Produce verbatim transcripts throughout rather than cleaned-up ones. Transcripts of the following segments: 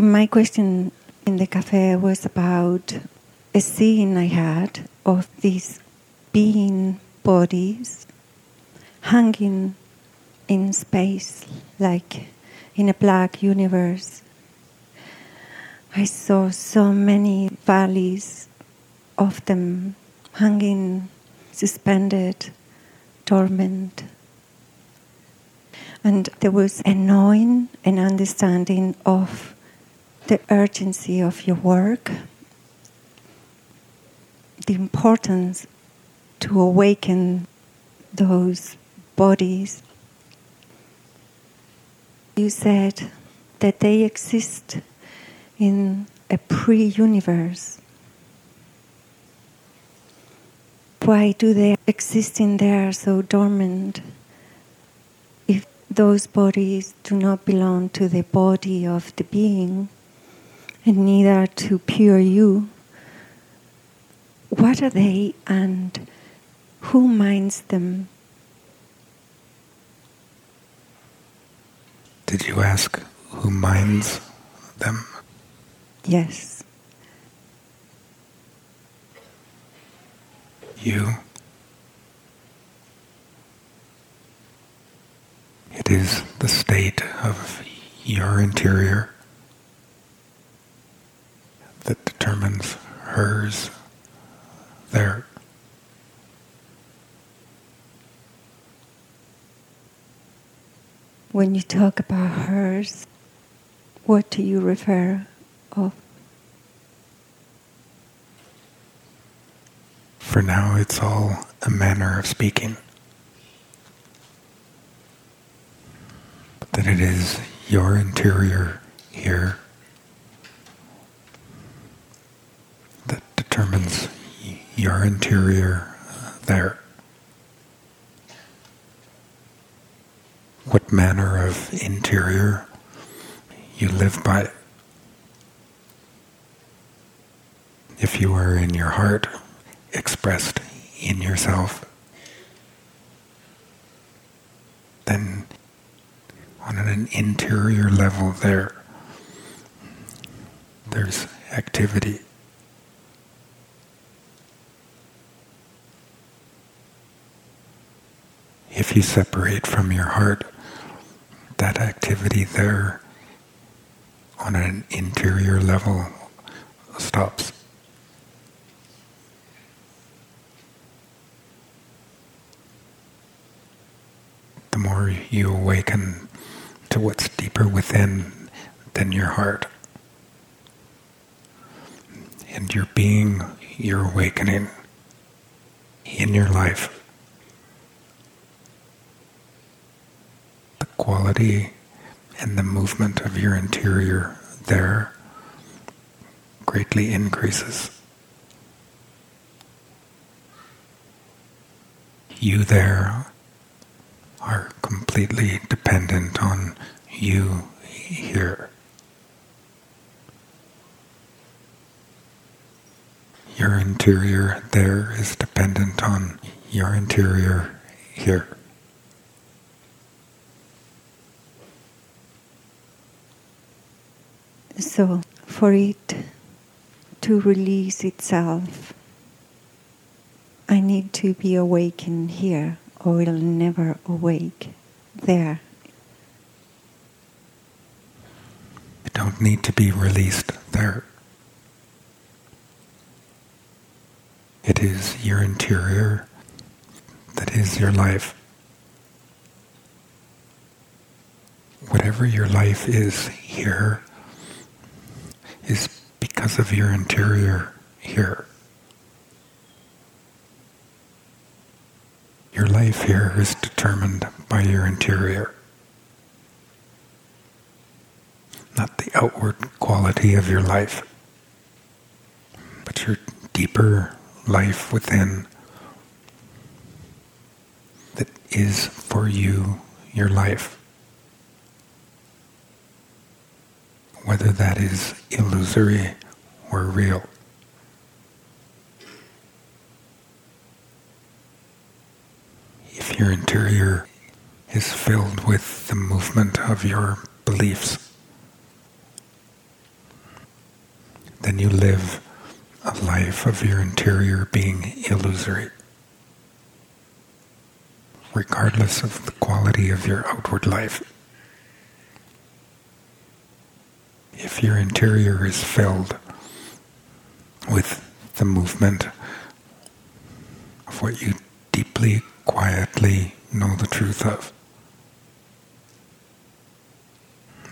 My question in the cafe was about a scene I had of these being bodies hanging in space, like in a black universe. I saw so many valleys of them hanging, suspended, dormant. And there was a knowing, an understanding of the urgency of your work, the importance to awaken those bodies. You said that they exist in a pre-universe. Why do they exist in there so dormant if those bodies do not belong to the body of the being and neither to pure you? What are they and who minds them? Did you ask who minds them? Yes. You. It is the state of your interior that determines hers, their. When you talk about hers, what do you refer of? For now, it's all a manner of speaking. But that it is your interior here that determines your interior there. What manner of interior you live by. If you are in your heart, expressed in yourself, then on an interior level there, there's activity. If you separate from your heart, that activity there on an interior level stops. The more you awaken to what's deeper within than your heart and your being, your awakening in your life, the quality and the movement of your interior there greatly increases. You there are completely dependent on you here. Your interior there is dependent on your interior here. So, for it to release itself, I need to be awakened here, or it'll never awake there. You don't need to be released there. It is your interior that is your life. Whatever your life is here is because of your interior here. Your life here is determined by your interior. Not the outward quality of your life, but your deeper life within that is for you, your life. Whether that is illusory or real. If your interior is filled with the movement of your beliefs, then you live a life of your interior being illusory, regardless of the quality of your outward life. If your interior is filled with the movement of what you deeply, quietly know the truth of,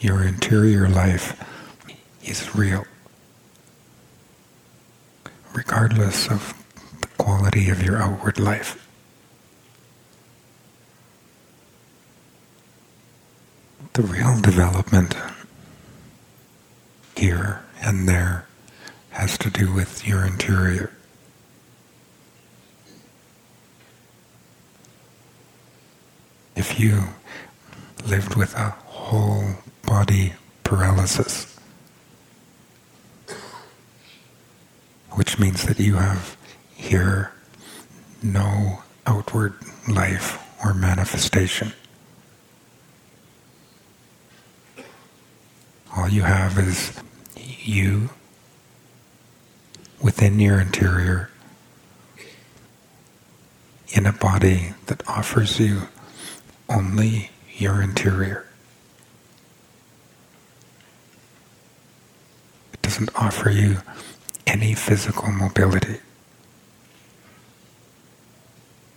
your interior life is real, regardless of the quality of your outward life. The real development here and there has to do with your interior. If you lived with a whole body paralysis, which means that you have here no outward life or manifestation, all you have is you within your interior in a body that offers you only your interior. It doesn't offer you any physical mobility.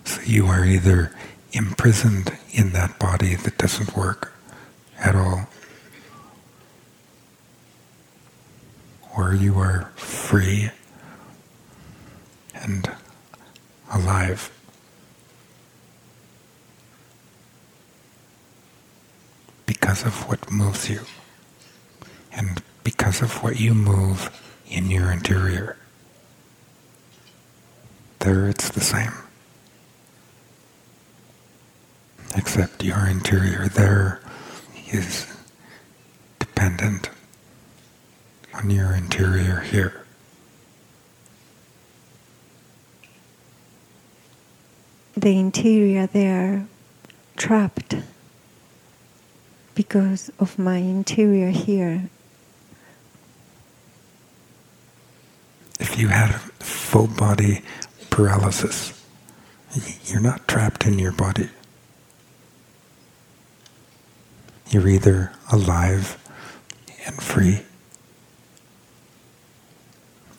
So you are either imprisoned in that body that doesn't work at all, or you are free and alive. Because of what moves you, and because of what you move in your interior. There it's the same. Except your interior there is dependent on your interior here. The interior there trapped because of my interior here. If you had full body paralysis, you're not trapped in your body. You're either alive and free,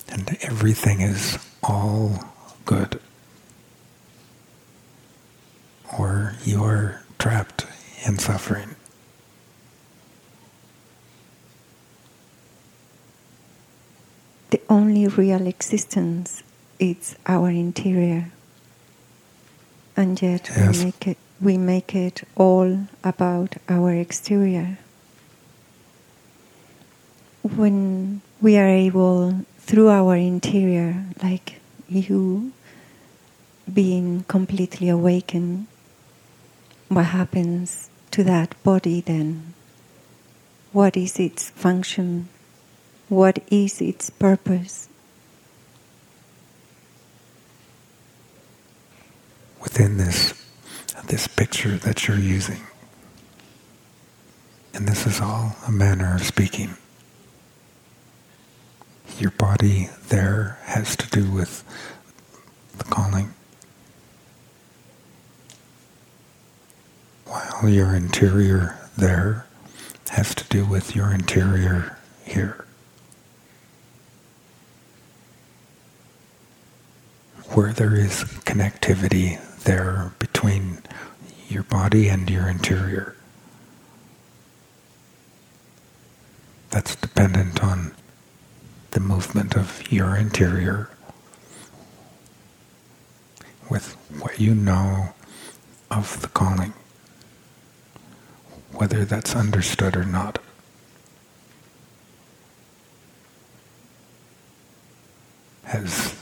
and everything is all good, or you are trapped in suffering. The only real existence is our interior, and yet yes. we make it, we make it all about our exterior. When we are able, through our interior, like you being completely awakened, what happens to that body then? What is its function? What is its purpose? Within this, this picture that you're using, and this is all a manner of speaking, your body there has to do with the calling, while your interior there has to do with your interior here. Where there is connectivity there between your body and your interior, that's dependent on the movement of your interior with what you know of the calling, whether that's understood or not. As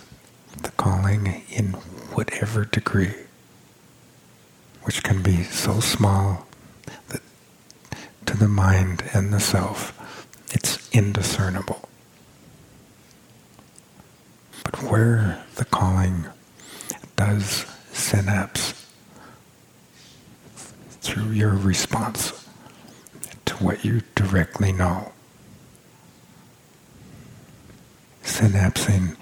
the calling, in whatever degree, which can be so small that to the mind and the self it's indiscernible, but where the calling does synapse through your response to what you directly know, synapsing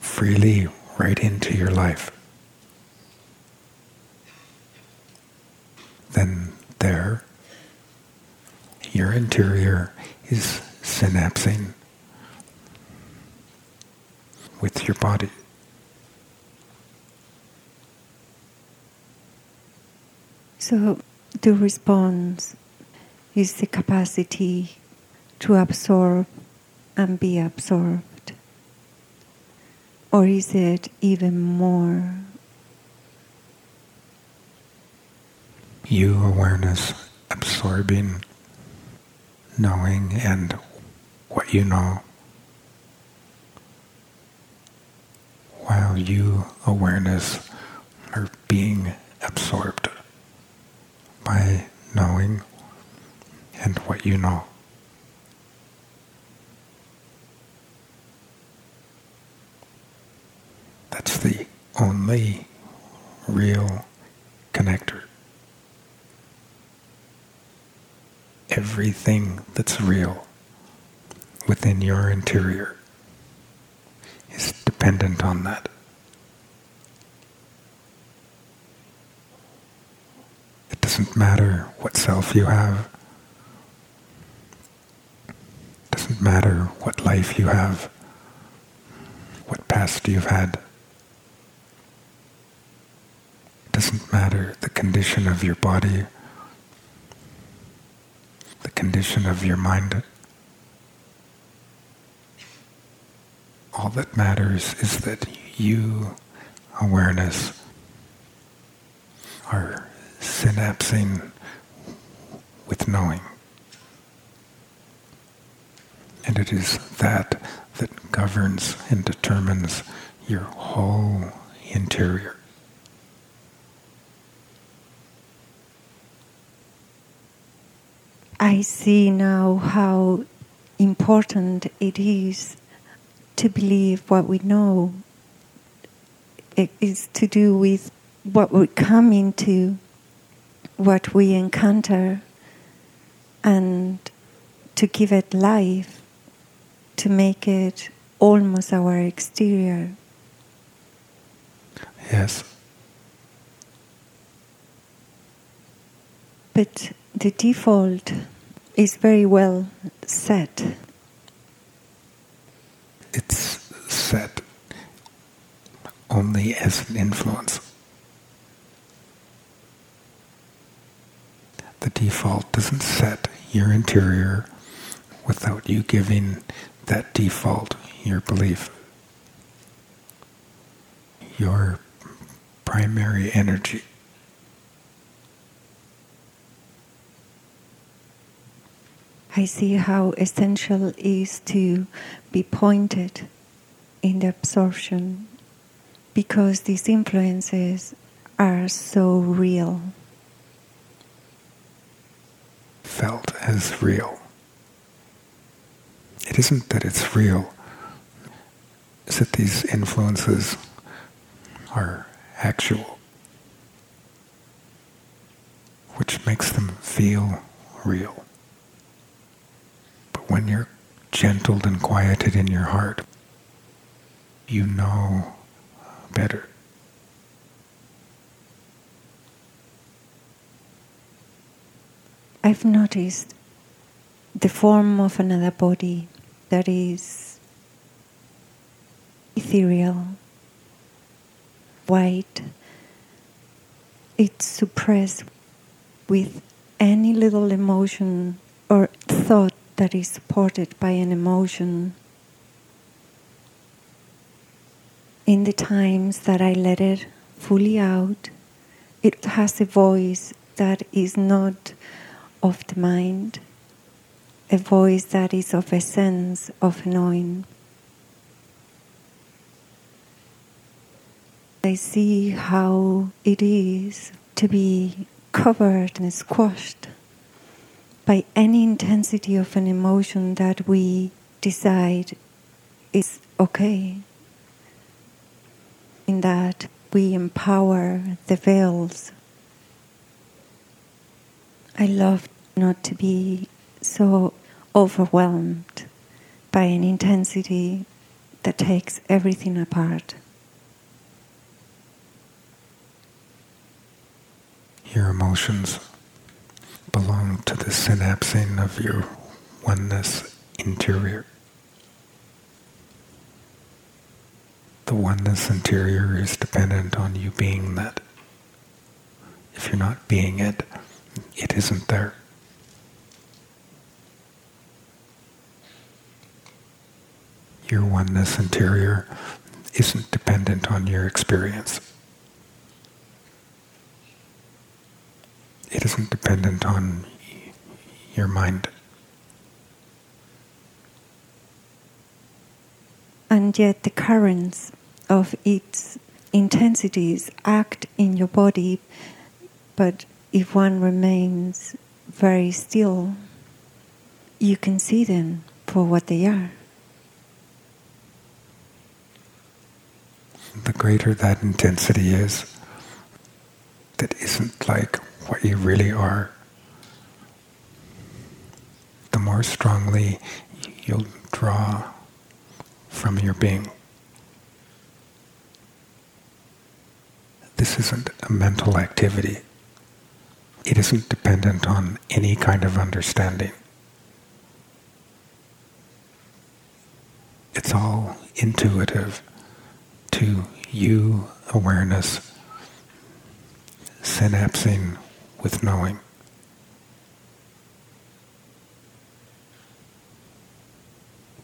freely right into your life, then there, your interior is synapsing with your body. So the response is the capacity to absorb and be absorbed, or is it even more? You, awareness, absorbing, knowing, and what you know, while you, awareness, are being absorbed by knowing and what you know. That's the only real connector. Everything that's real within your interior is dependent on that. It doesn't matter what self you have. It doesn't matter what life you have, what past you've had. It doesn't matter the condition of your body, the condition of your mind. All that matters is that you, awareness, are synapsing with knowing. And it is that that governs and determines your whole interior. I see now how important it is to believe what we know. It is to do with what we come into, what we encounter, and to give it life, to make it almost our exterior. Yes. But the default is very well set. It's set only as an influence. The default doesn't set your interior without you giving that default your belief. Your primary energy. I see how essential is to be pointed in the absorption, because these influences are so real. Felt as real. It isn't that it's real, it's that these influences are actual, which makes them feel real. When you're gentled and quieted in your heart, you know better. I've noticed the form of another body that is ethereal, white. It's suppressed with any little emotion or thought that is supported by an emotion. In the times that I let it fully out, it has a voice that is not of the mind, a voice that is of a sense of knowing. I see how it is to be covered and squashed by any intensity of an emotion that we decide is okay. In that we empower the veils. I love not to be so overwhelmed by an intensity that takes everything apart. Your emotions belong to the synapsing of your oneness interior. The oneness interior is dependent on you being that. If you're not being it, it isn't there. Your oneness interior isn't dependent on your experience. It isn't dependent on your mind. And yet the currents of its intensities act in your body, but if one remains very still, you can see them for what they are. The greater that intensity is, that isn't like what you really are, the more strongly you'll draw from your being. This isn't a mental activity. It isn't dependent on any kind of understanding. It's all intuitive to you, awareness, synapsing with knowing.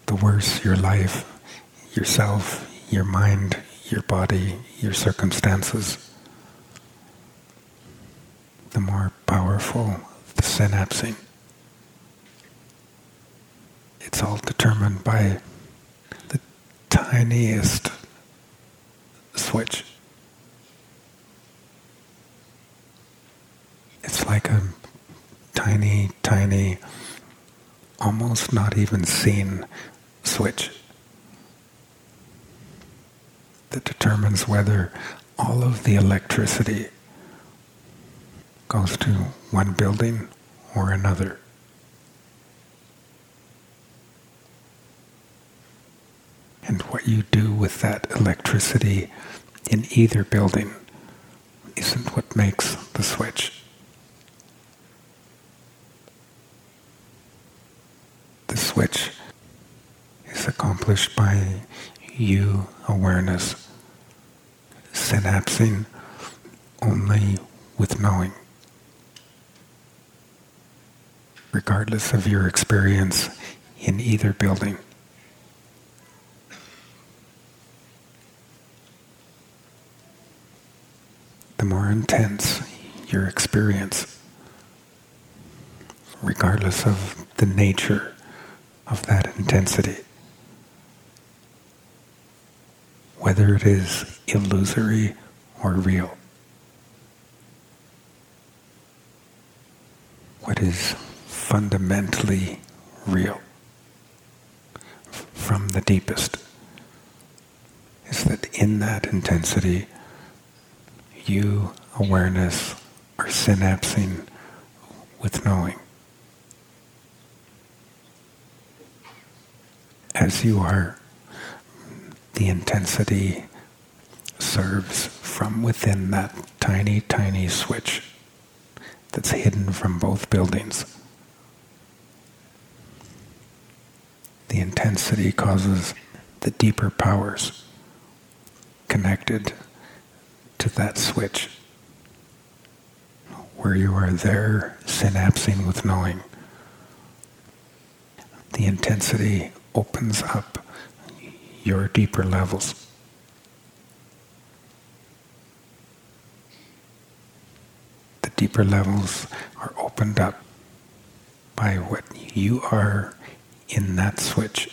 The worse your life, yourself, your mind, your body, your circumstances, the more powerful the synapsing. It's all determined by the tiniest switch. It's like a tiny, tiny, almost not even seen switch that determines whether all of the electricity goes to one building or another. And what you do with that electricity in either building isn't what makes the switch. The switch is accomplished by you, awareness, synapsing only with knowing. Regardless of your experience in either building. The more intense your experience, regardless of the nature of that intensity, whether it is illusory or real. What is fundamentally real from the deepest is that in that intensity, you, awareness, are synapsing with knowing. As you are, the intensity serves from within that tiny, tiny switch that's hidden from both buildings. The intensity causes the deeper powers connected to that switch, where you are there synapsing with knowing. The intensity opens up your deeper levels. The deeper levels are opened up by what you are in that switch.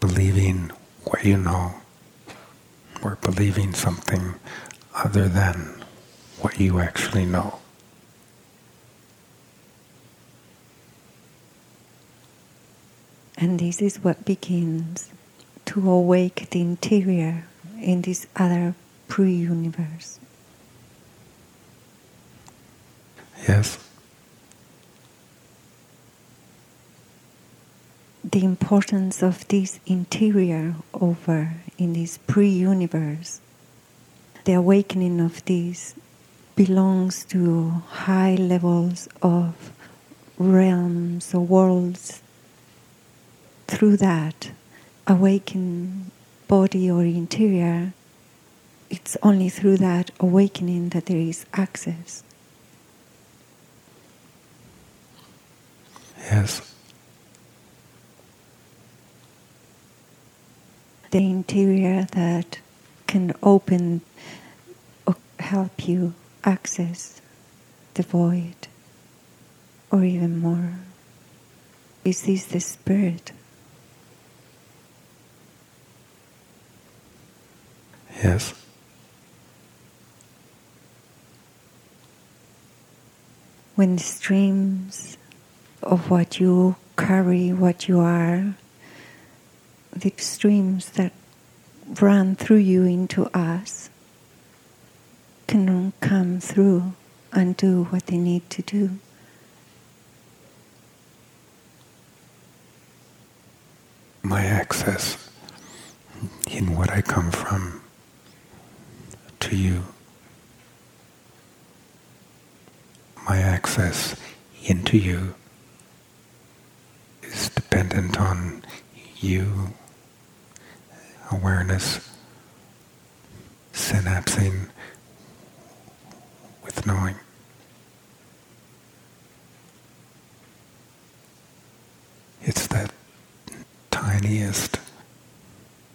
Believing what you know, or believing something other than what you actually know. And this is what begins to awake the interior in this other pre-universe. Yes. the importance of this interior over in this pre-universe. The awakening of this belongs to high levels of realms or worlds. Through that awakened body or interior, it's only through that awakening that there is access. Yes. The interior that can open or help you access the void or even more. Is this the spirit? Yes. When the streams of what you carry, what you are, the streams that run through you into us can come through and do what they need to do. My access in what I come from to you. My access into you is dependent on you, awareness, synapsing with knowing. It's that tiniest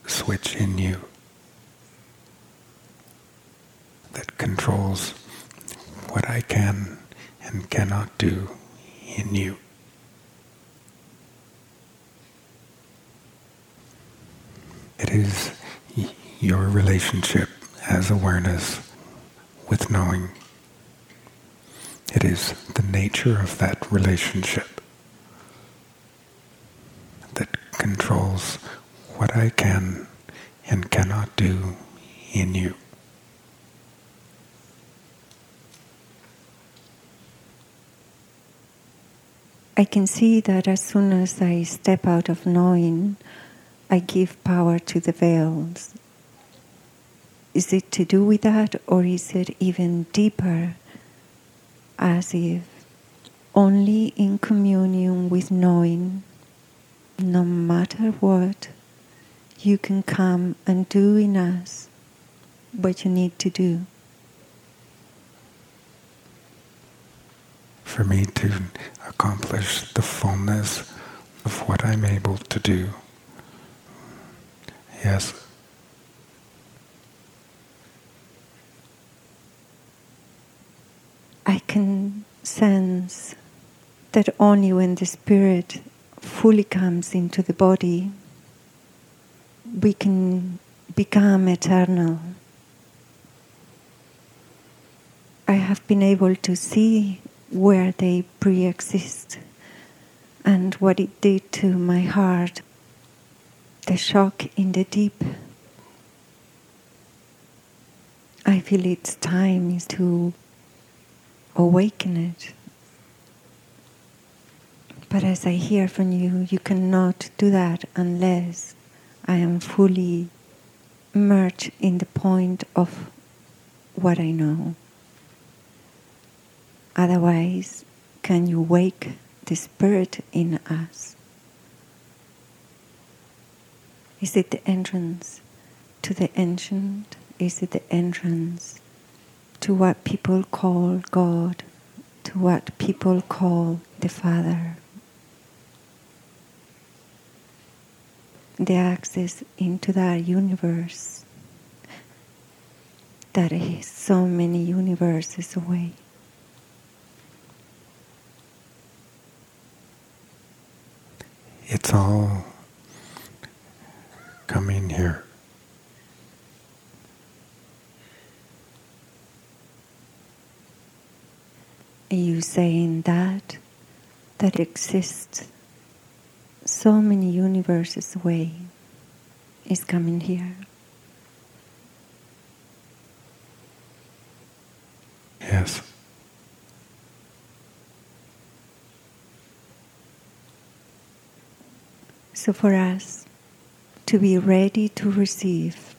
switch in you that controls what I can and cannot do in you. It is your relationship as awareness with knowing. It is the nature of that relationship that controls what I can and cannot do in you. I can see that as soon as I step out of knowing, I give power to the veils. Is it to do with that, or is it even deeper, as if only in communion with knowing, no matter what, you can come and do in us what you need to do? For me to accomplish the fullness of what I'm able to do. Yes. I can sense that only when the spirit fully comes into the body, we can become eternal. I have been able to see where they pre-exist and what it did to my heart, the shock in the deep. I feel it's time to awaken it. But as I hear from you, you cannot do that unless I am fully merged in the point of what I know. Otherwise, can you wake the spirit in us? Is it the entrance to the ancient? Is it the entrance to what people call God, to what people call the Father? The access into that universe that is so many universes away. It's all coming here. Are you saying that that exists so many universes away is coming here? Yes. So for us to be ready to receive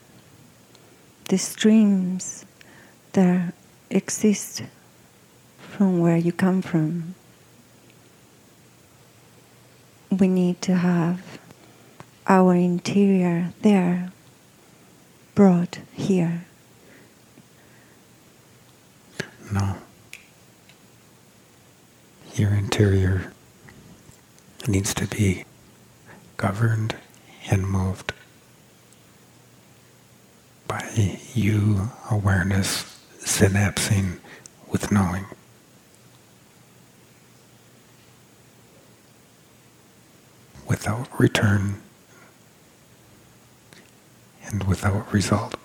the streams that exist from where you come from, we need to have our interior there brought here. No. Your interior needs to be governed and moved by you, awareness, synapsing with knowing. Without return and without result.